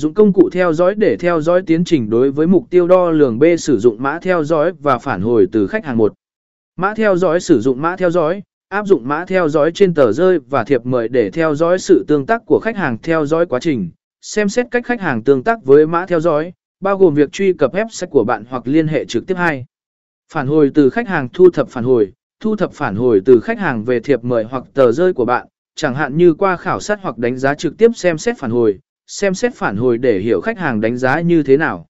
Dùng công cụ theo dõi để theo dõi tiến trình đối với mục tiêu đo lường B. Sử dụng mã theo dõi và phản hồi từ khách hàng 1. Mã theo dõi sử dụng mã theo dõi, áp dụng mã theo dõi trên tờ rơi và thiệp mời để theo dõi sự tương tác của khách hàng, theo dõi quá trình, xem xét cách khách hàng tương tác với mã theo dõi, bao gồm việc truy cập website của bạn hoặc liên hệ trực tiếp 2. Phản hồi từ khách hàng thu thập phản hồi từ khách hàng về thiệp mời hoặc tờ rơi của bạn, chẳng hạn như qua khảo sát hoặc đánh giá trực tiếp, xem xét phản hồi để hiểu khách hàng đánh giá như thế nào.